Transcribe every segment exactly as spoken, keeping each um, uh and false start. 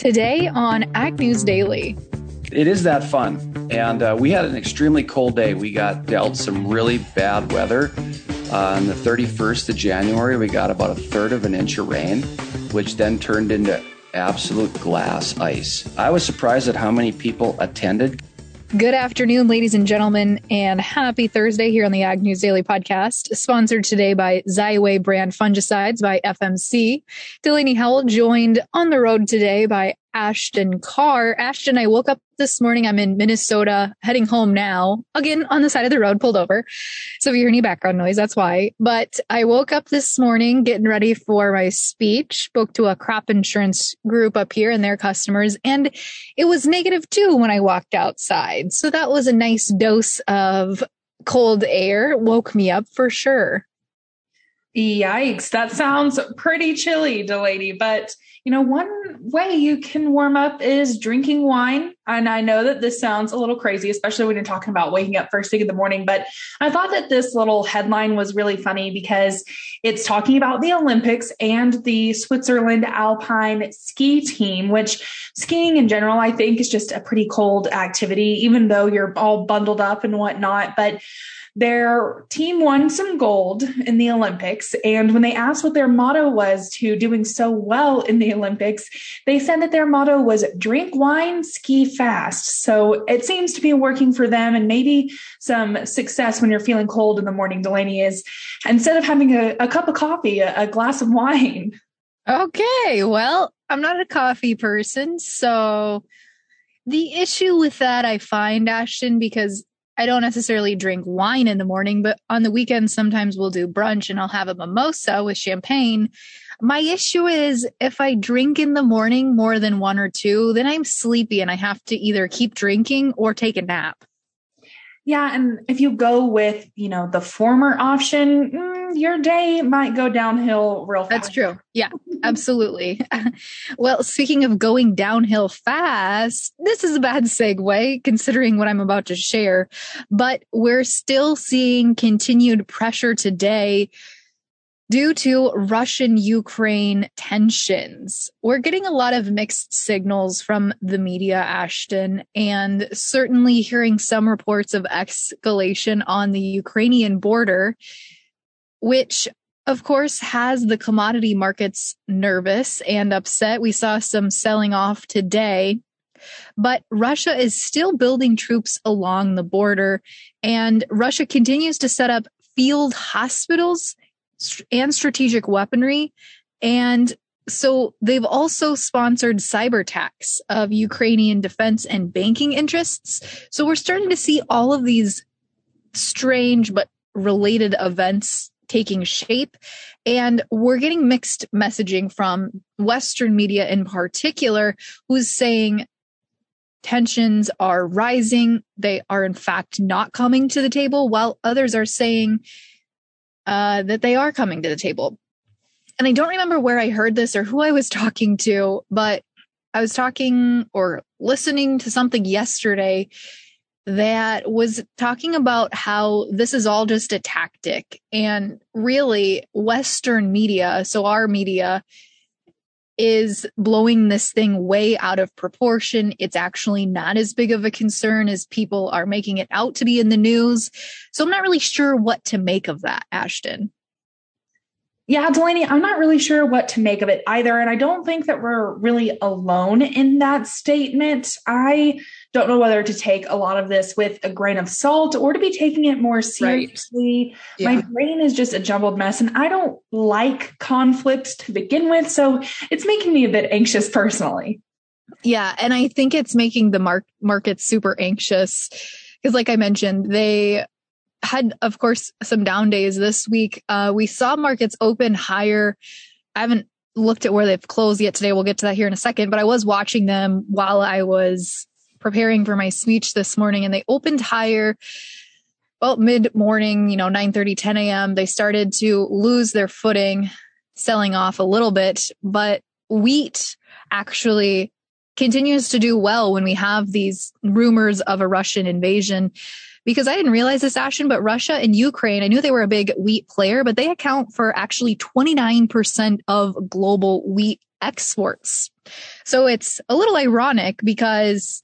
Today on Ag News Daily. It is that fun. And uh, we had an extremely cold day. We got dealt some really bad weather. Uh, on the thirty-first of January, we got about a third of an inch of rain, which then turned into absolute glass ice. I was surprised at how many people attended. Good afternoon, ladies and gentlemen, and happy Thursday here on the Ag News Daily podcast, sponsored today by Xyway brand fungicides by F M C. Delaney Howell joined on the road today by Ashton Carr. Ashton, I woke up this morning. I'm in Minnesota, heading home now, again, on the side of the road, pulled over. So if you hear any background noise, that's why. But I woke up this morning getting ready for my speech, spoke to a crop insurance group up here and their customers, and it was negative two when I walked outside. So that was a nice dose of cold air. Woke me up for sure. Yikes. That sounds pretty chilly, Delaney. But, you know, one way you can warm up is drinking wine. And I know that this sounds a little crazy, especially when you're talking about waking up first thing in the morning. But I thought that this little headline was really funny because it's talking about the Olympics and the Switzerland Alpine ski team, which skiing in general, I think, is just a pretty cold activity, even though you're all bundled up and whatnot. But their team won some gold in the Olympics. And when they asked what their motto was to doing so well in the Olympics, they said that their motto was drink wine, ski fast. So it seems to be working for them, and maybe some success when you're feeling cold in the morning, Delaney, is instead of having a, a cup of coffee, a, a glass of wine. Okay. Well, I'm not a coffee person. So the issue with that, I find, Ashton, because I don't necessarily drink wine in the morning, but on the weekends, sometimes we'll do brunch and I'll have a mimosa with champagne. My issue is if I drink in the morning more than one or two, then I'm sleepy and I have to either keep drinking or take a nap. Yeah. And if you go with, you know, the former option, mm, your day might go downhill real fast. That's true. Yeah, absolutely. Well, speaking of going downhill fast, this is a bad segue considering what I'm about to share, but we're still seeing continued pressure today due to Russian-Ukraine tensions. We're getting a lot of mixed signals from the media, Ashton, and certainly hearing some reports of escalation on the Ukrainian border, which, of course, has the commodity markets nervous and upset. We saw some selling off today. But Russia is still building troops along the border, and Russia continues to set up field hospitals and strategic weaponry. And so they've also sponsored cyber attacks of Ukrainian defense and banking interests. So we're starting to see all of these strange but related events taking shape. And we're getting mixed messaging from Western media in particular, who's saying tensions are rising. They are, in fact, not coming to the table, while others are saying Uh, that they are coming to the table. And I don't remember where I heard this or who I was talking to, but I was talking or listening to something yesterday that was talking about how this is all just a tactic. And really, Western media, so our media, is blowing this thing way out of proportion. It's actually not as big of a concern as people are making it out to be in the news. So I'm not really sure what to make of that, Ashton. Yeah, Delaney, I'm not really sure what to make of it either. And I don't think that we're really alone in that statement. I don't know whether to take a lot of this with a grain of salt or to be taking it more seriously. Right. Yeah. My brain is just a jumbled mess, and I don't like conflicts to begin with. So it's making me a bit anxious personally. Yeah. And I think it's making the mar- market super anxious because, like I mentioned, they had, of course, some down days this week. Uh, we saw markets open higher. I haven't looked at where they've closed yet today. We'll get to that here in a second. But I was watching them while I was preparing for my speech this morning, and they opened higher. Well, mid-morning, you know, nine thirty, ten a.m., they started to lose their footing, selling off a little bit. But wheat actually continues to do well when we have these rumors of a Russian invasion. Because I didn't realize this, Ashton, but Russia and Ukraine, I knew they were a big wheat player, but they account for actually twenty-nine percent of global wheat exports. So it's a little ironic because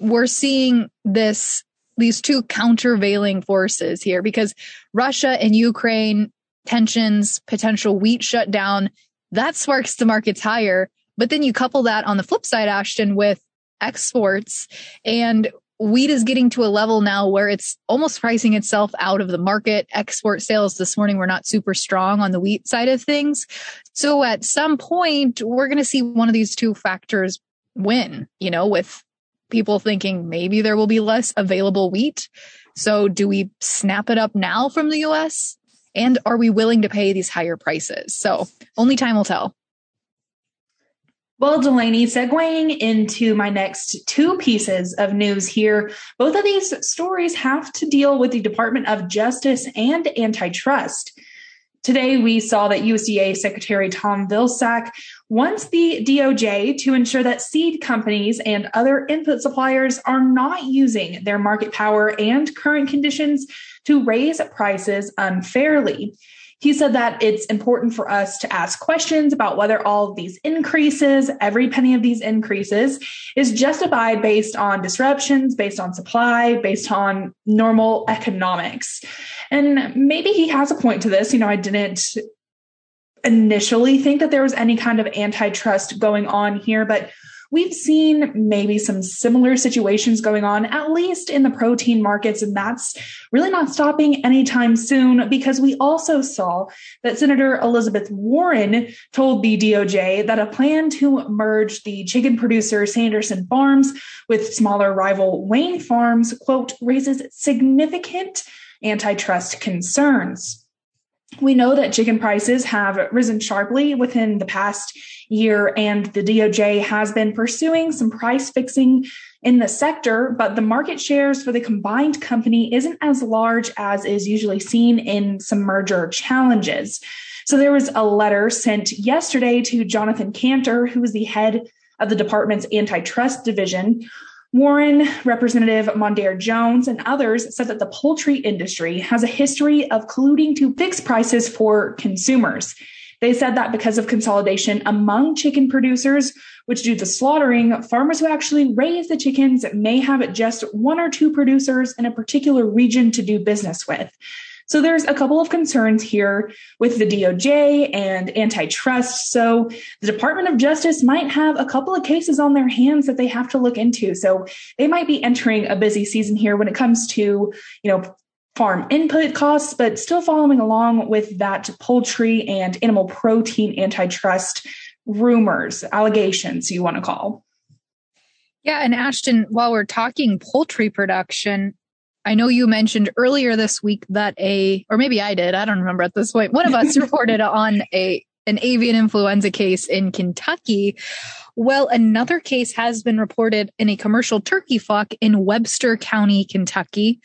we're seeing this these two countervailing forces here, because Russia and Ukraine tensions, potential wheat shutdown, that sparks the markets higher. But then you couple that on the flip side, Ashton, with exports, and wheat is getting to a level now where it's almost pricing itself out of the market. Export sales this morning were not super strong on the wheat side of things. So at some point, we're going to see one of these two factors win, you know, with people thinking maybe there will be less available wheat. So do we snap it up now from the U S? And are we willing to pay these higher prices? So only time will tell. Well, Delaney, segueing into my next two pieces of news here, both of these stories have to deal with the Department of Justice and antitrust. Today, we saw that U S D A Secretary Tom Vilsack wants the D O J to ensure that seed companies and other input suppliers are not using their market power and current conditions to raise prices unfairly. He said that it's important for us to ask questions about whether all of these increases, every penny of these increases, is justified based on disruptions, based on supply, based on normal economics. And maybe he has a point to this. You know, I didn't initially think that there was any kind of antitrust going on here, but we've seen maybe some similar situations going on, at least in the protein markets, and that's really not stopping anytime soon, because we also saw that Senator Elizabeth Warren told the D O J that a plan to merge the chicken producer Sanderson Farms with smaller rival Wayne Farms, quote, raises significant antitrust concerns. We know that chicken prices have risen sharply within the past year, and the D O J has been pursuing some price fixing in the sector, but the market shares for the combined company isn't as large as is usually seen in some merger challenges. So there was a letter sent yesterday to Jonathan Cantor, who was the head of the department's antitrust division. Warren, Representative Mondaire Jones, and others said that the poultry industry has a history of colluding to fix prices for consumers. They said that because of consolidation among chicken producers, which do the slaughtering, farmers who actually raise the chickens may have just one or two producers in a particular region to do business with. So there's a couple of concerns here with the D O J and antitrust. So the Department of Justice might have a couple of cases on their hands that they have to look into. So they might be entering a busy season here when it comes to, you know, farm input costs, but still following along with that poultry and animal protein antitrust rumors, allegations, you want to call. Yeah. And Ashton, while we're talking poultry production, I know you mentioned earlier this week that a, or maybe I did, I don't remember at this point, one of us reported on a an avian influenza case in Kentucky. Well, another case has been reported in a commercial turkey flock in Webster County, Kentucky.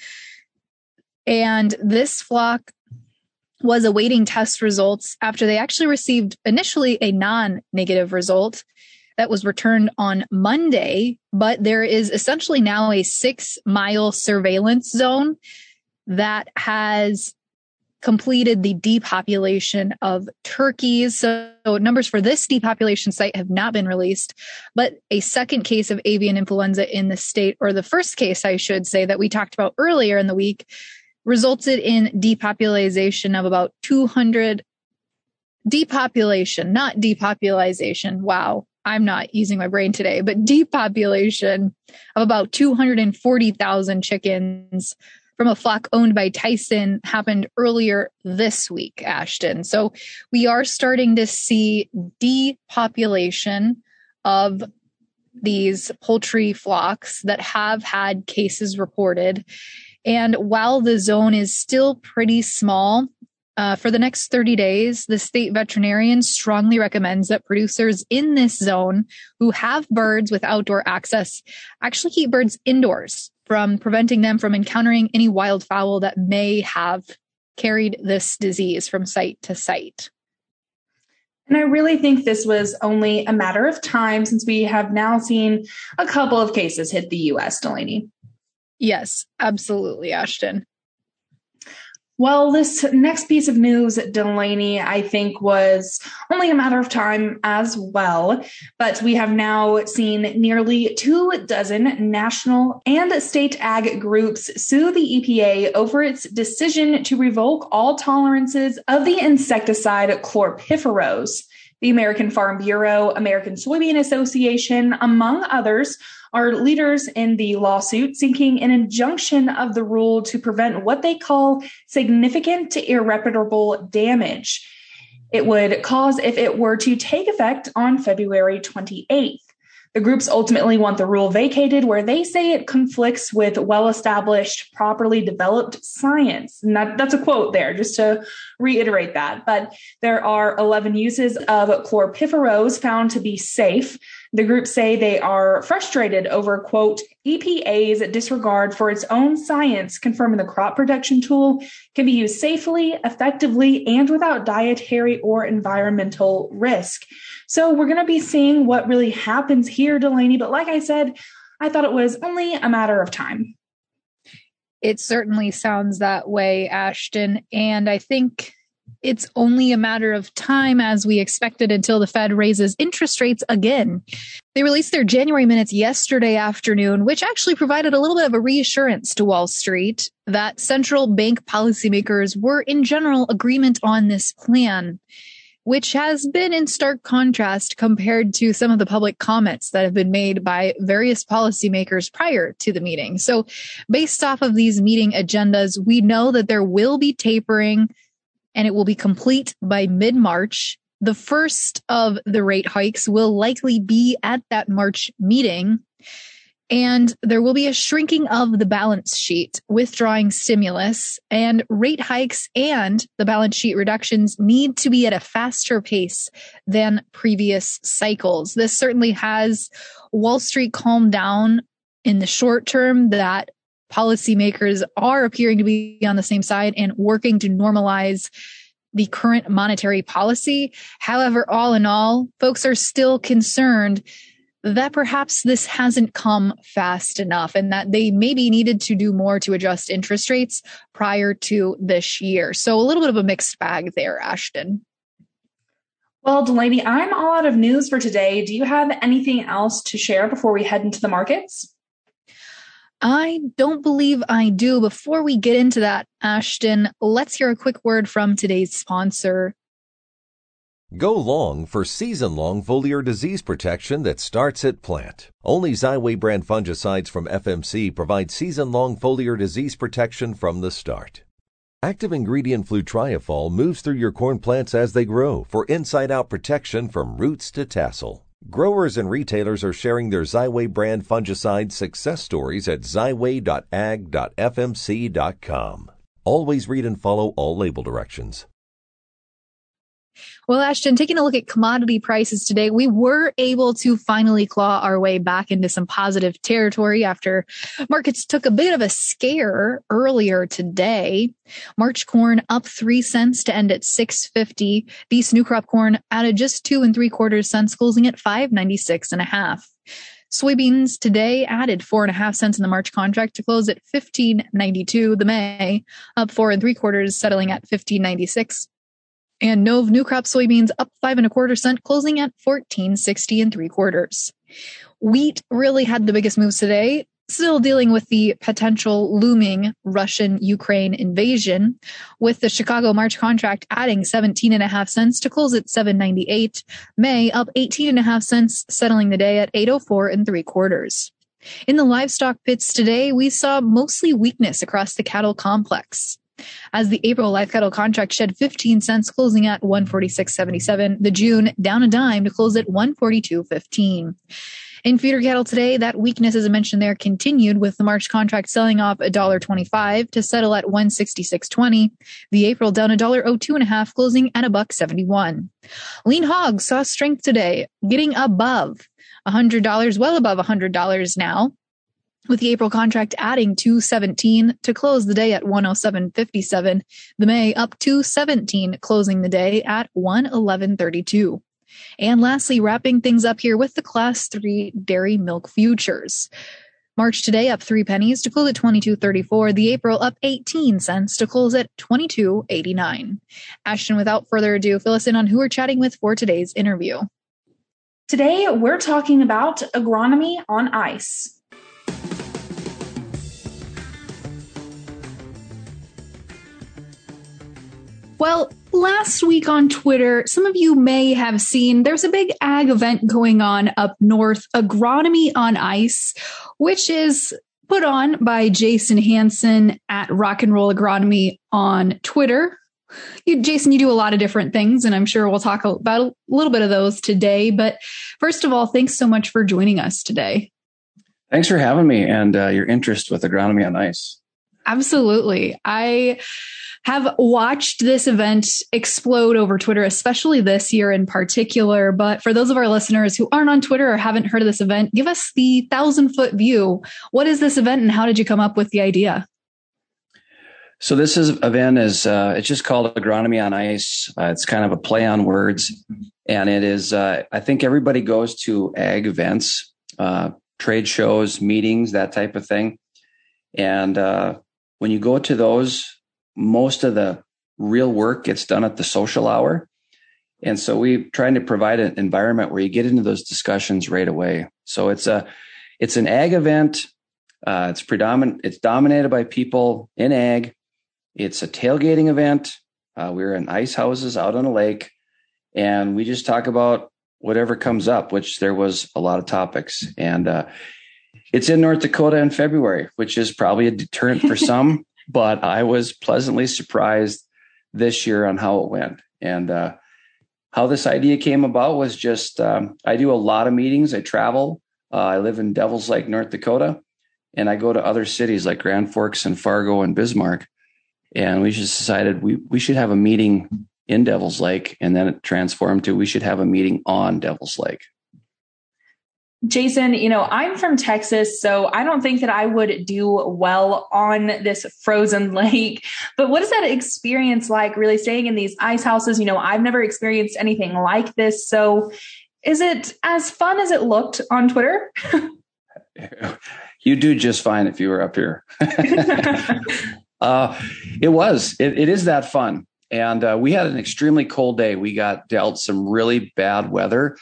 And this flock was awaiting test results after they actually received initially a non-negative result that was returned on Monday, but there is essentially now a six-mile surveillance zone that has completed the depopulation of turkeys. So numbers for this depopulation site have not been released, but a second case of avian influenza in the state, or the first case, I should say, that we talked about earlier in the week, resulted in depopulation of about two hundred. Depopulation, not depopulization. Wow. I'm not using my brain today, but depopulation of about two hundred forty thousand chickens from a flock owned by Tyson happened earlier this week, Ashton. So we are starting to see depopulation of these poultry flocks that have had cases reported. And while the zone is still pretty small, Uh, for the next thirty days, the state veterinarian strongly recommends that producers in this zone who have birds with outdoor access actually keep birds indoors, from preventing them from encountering any wildfowl that may have carried this disease from site to site. And I really think this was only a matter of time, since we have now seen a couple of cases hit the U S, Delaney. Yes, absolutely, Ashton. Well, this next piece of news, Delaney, I think was only a matter of time as well, but we have now seen nearly two dozen national and state ag groups sue the E P A over its decision to revoke all tolerances of the insecticide chlorpyrifos. The American Farm Bureau, American Soybean Association, among others, are leaders in the lawsuit seeking an injunction of the rule to prevent what they call significant to irreparable damage it would cause if it were to take effect on February twenty-eighth. The groups ultimately want the rule vacated where they say it conflicts with well-established, properly developed science. And that, that's a quote there, just to reiterate that. But there are eleven uses of chlorpyrifos found to be safe. The groups say they are frustrated over, quote, E P A's disregard for its own science, confirming the crop protection tool can be used safely, effectively, and without dietary or environmental risk. So we're going to be seeing what really happens here, Delaney. But like I said, I thought it was only a matter of time. It certainly sounds that way, Ashton. And I think it's only a matter of time, as we expected, until the Fed raises interest rates again. They released their January minutes yesterday afternoon, which actually provided a little bit of a reassurance to Wall Street that central bank policymakers were in general agreement on this plan, which has been in stark contrast compared to some of the public comments that have been made by various policymakers prior to the meeting. So based off of these meeting agendas, we know that there will be tapering, and it will be complete by mid-March. The first of the rate hikes will likely be at that March meeting. And there will be a shrinking of the balance sheet, withdrawing stimulus, and rate hikes and the balance sheet reductions need to be at a faster pace than previous cycles. This certainly has Wall Street calmed down in the short term that policymakers are appearing to be on the same side and working to normalize the current monetary policy. However, all in all, folks are still concerned that perhaps this hasn't come fast enough and that they maybe needed to do more to adjust interest rates prior to this year. So a little bit of a mixed bag there, Ashton. Well, Delaney, I'm all out of news for today. Do you have anything else to share before we head into the markets? I don't believe I do. Before we get into that, Ashton, let's hear a quick word from today's sponsor. Go long for season-long foliar disease protection that starts at plant. Only Xyway brand fungicides from F M C provide season-long foliar disease protection from the start. Active ingredient flutriafol moves through your corn plants as they grow for inside-out protection from roots to tassel. Growers and retailers are sharing their Xyway brand fungicide success stories at xyway dot ag dot f m c dot com. Always read and follow all label directions. Well, Ashton, taking a look at commodity prices today, we were able to finally claw our way back into some positive territory after markets took a bit of a scare earlier today. March corn up three cents to end at six fifty. Beast new crop corn added just two and three quarters cents, closing at five ninety-six and a half. Soybeans today added four and a half cents in the March contract to close at fifteen ninety-two. The May up four and three quarters, settling at fifteen ninety-six. And Nov new crop soybeans up five and a quarter cent, closing at fourteen sixty and three quarters. Wheat really had the biggest moves today, still dealing with the potential looming Russian-Ukraine invasion, with the Chicago March contract adding seventeen and a half cents to close at seven ninety-eight. May up eighteen and a half cents, settling the day at eight oh four and three quarters. In the livestock pits today, we saw mostly weakness across the cattle complex, as the April live cattle contract shed fifteen cents, closing at one forty-six seventy-seven. The June down a dime to close at one forty-two fifteen. In feeder cattle today, that weakness, as I mentioned there, continued with the March contract selling off one twenty-five to settle at one sixty-six twenty. The April down one oh two and a half, closing at one seventy-one. Lean hogs saw strength today, getting above one hundred dollars, well above one hundred dollars now, with the April contract adding two seventeen to close the day at one oh seven fifty-seven. The May up two seventeen, closing the day at one eleven thirty-two. And lastly, wrapping things up here with the Class three dairy milk futures. March today up three pennies to close at twenty-two thirty-four. The April up eighteen cents to close at twenty-two eighty-nine. Ashton, without further ado, fill us in on who we're chatting with for today's interview. Today, we're talking about agronomy on ice. Well, last week on Twitter, some of you may have seen there's a big ag event going on up north, Agronomy on Ice, which is put on by Jason Hansen at Rock and Roll Agronomy on Twitter. You, Jason, you do a lot of different things, and I'm sure we'll talk about a little bit of those today. But first of all, thanks so much for joining us today. Thanks for having me and uh, your interest with Agronomy on Ice. Absolutely. I have watched this event explode over Twitter, especially this year in particular. But for those of our listeners who aren't on Twitter or haven't heard of this event, give us the thousand foot view. What is this event and how did you come up with the idea? So this is, event is, uh, it's just called Agronomy on Ice. Uh, it's kind of a play on words. And it is, uh, I think everybody goes to ag events, uh, trade shows, meetings, that type of thing. And uh, when you go to those, most of the real work gets done at the social hour. And so we're trying to provide an environment where you get into those discussions right away. So it's a, it's an ag event. Uh, it's predominant. It's dominated by people in ag. It's a tailgating event. Uh, we're in ice houses out on a lake, and we just talk about whatever comes up, which there was a lot of topics. And uh, it's in North Dakota in February, which is probably a deterrent for some. But I was pleasantly surprised this year on how it went. And uh, how this idea came about was just, um, I do a lot of meetings. I travel. Uh, I live in Devil's Lake, North Dakota, and I go to other cities like Grand Forks and Fargo and Bismarck. And we just decided we, we should have a meeting in Devil's Lake. And then it transformed to, we should have a meeting on Devil's Lake. Jason, you know, I'm from Texas, so I don't think that I would do well on this frozen lake. But what is that experience like really staying in these ice houses? You know, I've never experienced anything like this. So is it as fun as it looked on Twitter? You do just fine if you were up here. uh, it was. It, it is that fun. And uh, we had an extremely cold day. We got dealt some really bad weather.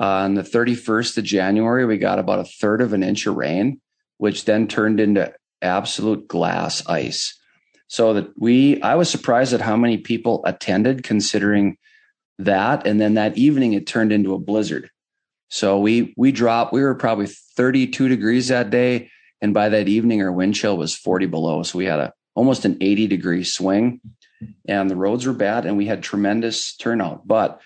Uh, on the thirty-first of January, we got about a third of an inch of rain, which then turned into absolute glass ice. So that we, I was surprised at how many people attended considering that. And then that evening, it turned into a blizzard. So we, we dropped, we were probably thirty-two degrees that day. And by that evening, our wind chill was forty below. So we had a, almost an eighty degree swing, and the roads were bad, and we had tremendous turnout. But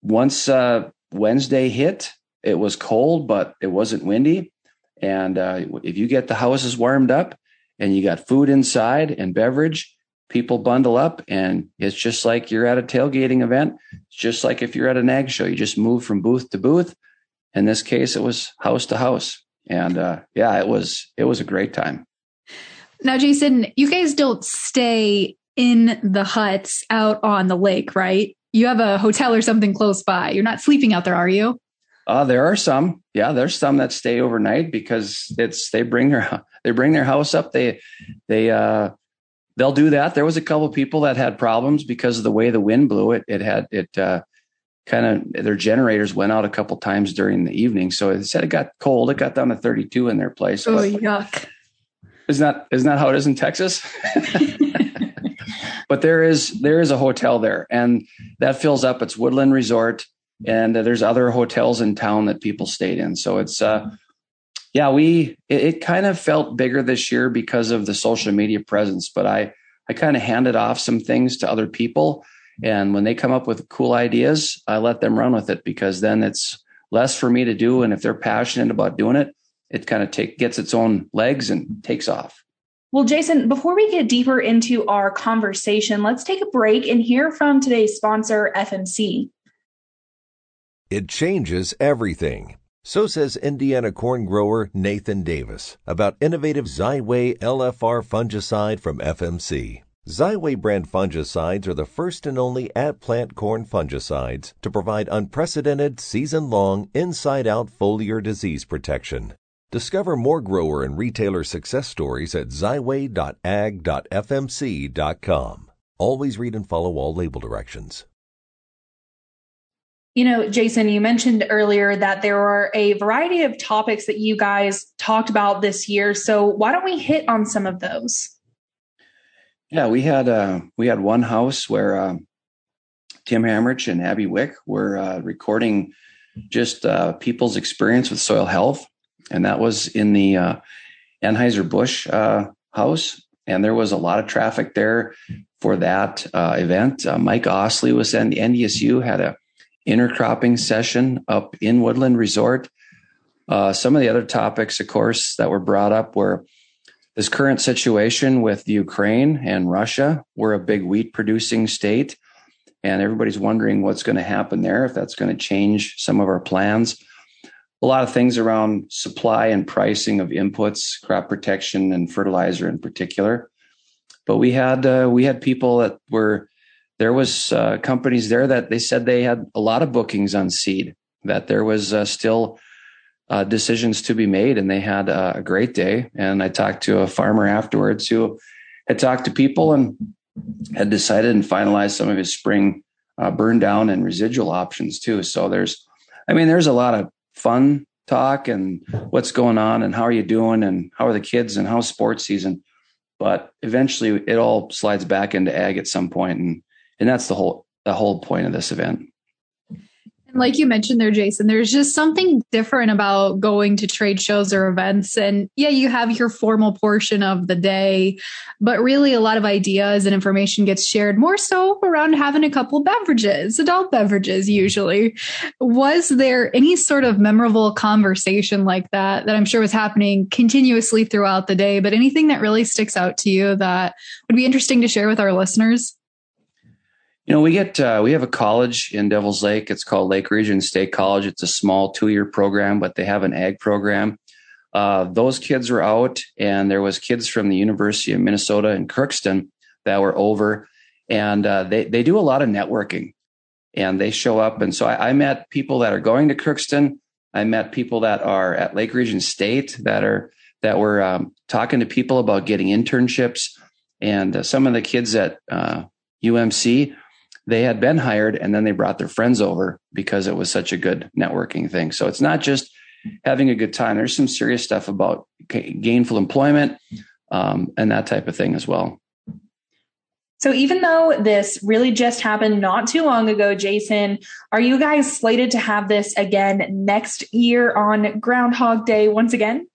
once, uh, Wednesday hit, it was cold, but it wasn't windy. And uh, if you get the houses warmed up and you got food inside and beverage, people bundle up, and it's just like you're at a tailgating event. It's just like if you're at an ag show, you just move from booth to booth. In this case, it was house to house. And uh, yeah, it was, it was a great time. Now, Jason, you guys don't stay in the huts out on the lake, right? You have a hotel or something close by. You're not sleeping out there, are you? Uh, there are some. Yeah, there's some that stay overnight because it's they bring their they bring their house up. They they uh, they'll do that. There was a couple of people that had problems because of the way the wind blew. It it had it uh, kind of their generators went out a couple times during the evening. So it said it got cold. It got down to thirty-two in their place. Oh, but yuck! Isn't that isn't that how it is in Texas? But there is there is a hotel there, and that fills up. It's Woodland Resort, and there's other hotels in town that people stayed in. So it's, uh, yeah, we it, it kind of felt bigger this year because of the social media presence. But I, I kind of handed off some things to other people, and when they come up with cool ideas, I let them run with it because then it's less for me to do. And if they're passionate about doing it, it kind of take, gets its own legs and takes off. Well, Jason, before we get deeper into our conversation, let's take a break and hear from today's sponsor, F M C. It changes everything. So says Indiana corn grower Nathan Davis about innovative Xyway L F R fungicide from F M C. Xyway brand fungicides are the first and only at-plant corn fungicides to provide unprecedented season-long inside-out foliar disease protection. Discover more grower and retailer success stories at xyway dot ag dot f m c dot com. Always read and follow all label directions. You know, Jason, you mentioned earlier that there were a variety of topics that you guys talked about this year. So why don't we hit on some of those? Yeah, we had uh, we had one house where uh, Tim Hammerich and Abby Wick were uh, recording just uh, people's experience with soil health. And that was in the uh, Anheuser-Busch uh, house. And there was a lot of traffic there for that uh, event. Uh, Mike Ossley was in. The N D S U had a intercropping session up in Woodland Resort. Uh, some of the other topics, of course, that were brought up were this current situation with Ukraine and Russia. We're a big wheat producing state, and everybody's wondering what's going to happen there, if that's going to change some of our plans. A lot of things around supply and pricing of inputs, crop protection and fertilizer in particular. But we had uh, we had people that were, there was uh, companies there that they said they had a lot of bookings on seed, that there was uh, still uh, decisions to be made, and they had uh, a great day. And I talked to a farmer afterwards who had talked to people and had decided and finalized some of his spring uh, burn down and residual options too. So there's, I mean, there's a lot of fun talk and what's going on and how are you doing and how are the kids and how's sports season. But eventually it all slides back into ag at some point, and and that's the whole the whole point of this event. And like you mentioned there, Jason, there's just something different about going to trade shows or events. And yeah, you have your formal portion of the day, but really a lot of ideas and information gets shared, more so around having a couple beverages, adult beverages usually. Was there any sort of memorable conversation like that, that I'm sure was happening continuously throughout the day, but anything that really sticks out to you that would be interesting to share with our listeners? You know, we get uh, we have a college in Devil's Lake. It's called Lake Region State College. It's a small two-year program, but they have an ag program. Uh, those kids were out, and there was kids from the University of Minnesota in Crookston that were over, and uh, they they do a lot of networking, and they show up. And so I, I met people that are going to Crookston. I met people that are at Lake Region State that are that were um, talking to people about getting internships, and uh, some of the kids at uh, U M C. They had been hired, and then they brought their friends over because it was such a good networking thing. So it's not just having a good time. There's some serious stuff about gainful employment um, and that type of thing as well. So even though this really just happened not too long ago, Jason, are you guys slated to have this again next year on Groundhog Day once again?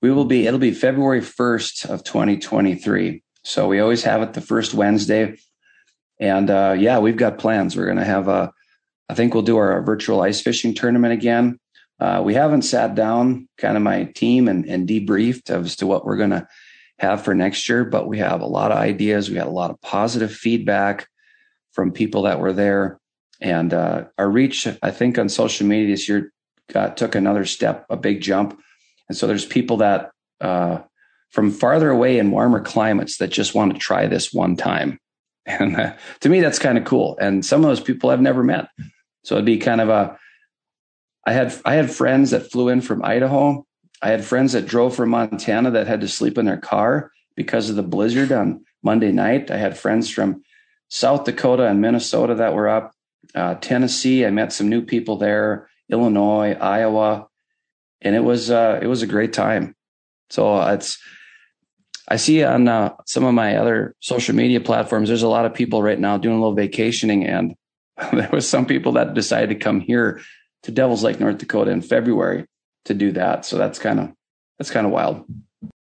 We will be. It'll be February first of twenty twenty-three. So we always have it the first Wednesday. And uh, yeah, we've got plans. We're going to have a, I think we'll do our virtual ice fishing tournament again. Uh, we haven't sat down, kind of my team, and, and debriefed as to what we're going to have for next year, but we have a lot of ideas. We had a lot of positive feedback from people that were there. And uh, our reach, I think, on social media this year got, took another step, a big jump. And so there's people that uh, from farther away in warmer climates that just want to try this one time. And uh, to me, that's kind of cool. And some of those people I've never met. So it'd be kind of a, I had, I had friends that flew in from Idaho. I had friends that drove from Montana that had to sleep in their car because of the blizzard on Monday night. I had friends from South Dakota and Minnesota that were up, uh, Tennessee. I met some new people there, Illinois, Iowa, and it was, uh, it was a great time. So uh, it's, I see on uh, some of my other social media platforms, there's a lot of people right now doing a little vacationing. And there was some people that decided to come here to Devil's Lake, North Dakota in February to do that. So that's kind of, that's kind of wild.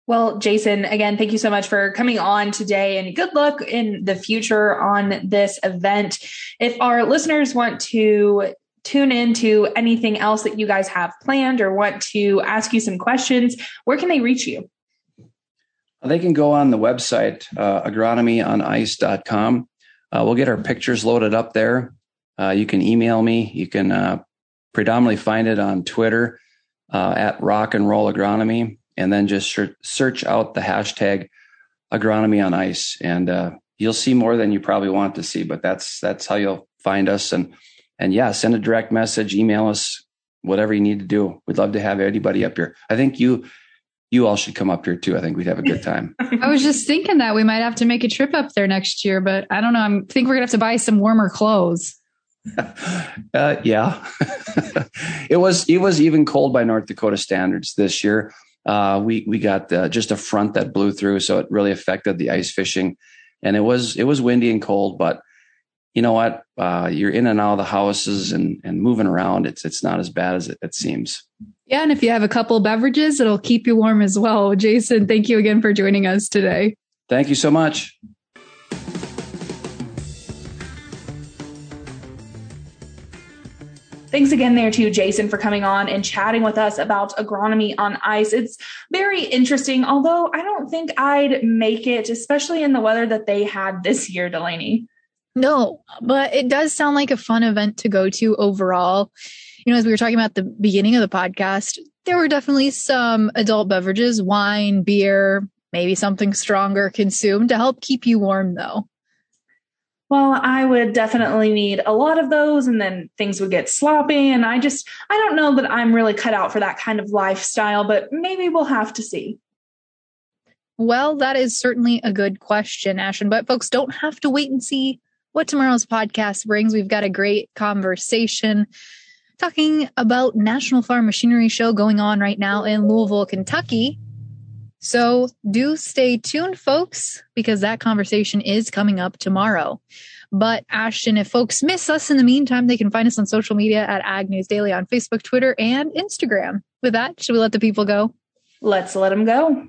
Well, Jason, again, thank you so much for coming on today, and good luck in the future on this event. If our listeners want to tune in to anything else that you guys have planned or want to ask you some questions, where can they reach you? They can go on the website, uh, agronomy on ice dot com. Uh, we'll get our pictures loaded up there. Uh, you can email me. You can uh, predominantly find it on Twitter uh, at Rock and Roll Agronomy, and then just sh- search out the hashtag Agronomy on Ice, and uh, you'll see more than you probably want to see. But that's that's how you'll find us. And and yeah, send a direct message, email us, whatever you need to do. We'd love to have anybody up here. I think you you all should come up here too. I think we'd have a good time. I was just thinking that we might have to make a trip up there next year, but I don't know. I think we're going to have to buy some warmer clothes. uh, yeah. It was it was even cold by North Dakota standards this year. Uh, we we got the, just a front that blew through, so it really affected the ice fishing. And it was it was windy and cold, but you know what? Uh, you're in and out of the houses and, and moving around. It's it's not as bad as it, it seems. Yeah, and if you have a couple of beverages, it'll keep you warm as well. Jason, thank you again for joining us today. Thank you so much. Thanks again there to Jason for coming on and chatting with us about agronomy on ice. It's very interesting, although I don't think I'd make it, especially in the weather that they had this year, Delaney. No, but it does sound like a fun event to go to overall. You know, as we were talking about at the beginning of the podcast, there were definitely some adult beverages, wine, beer, maybe something stronger consumed to help keep you warm, though. Well, I would definitely need a lot of those, and then things would get sloppy. And I just, I don't know that I'm really cut out for that kind of lifestyle, but maybe we'll have to see. Well, that is certainly a good question, Ashton. But folks, don't have to wait and see what tomorrow's podcast brings. We've got a great conversation talking about National Farm Machinery Show going on right now in Louisville, Kentucky. So do stay tuned, folks, because that conversation is coming up tomorrow. But Ashton, if folks miss us in the meantime, they can find us on social media at Ag News Daily on Facebook, Twitter, and Instagram. With that, should we let the people go? Let's let them go.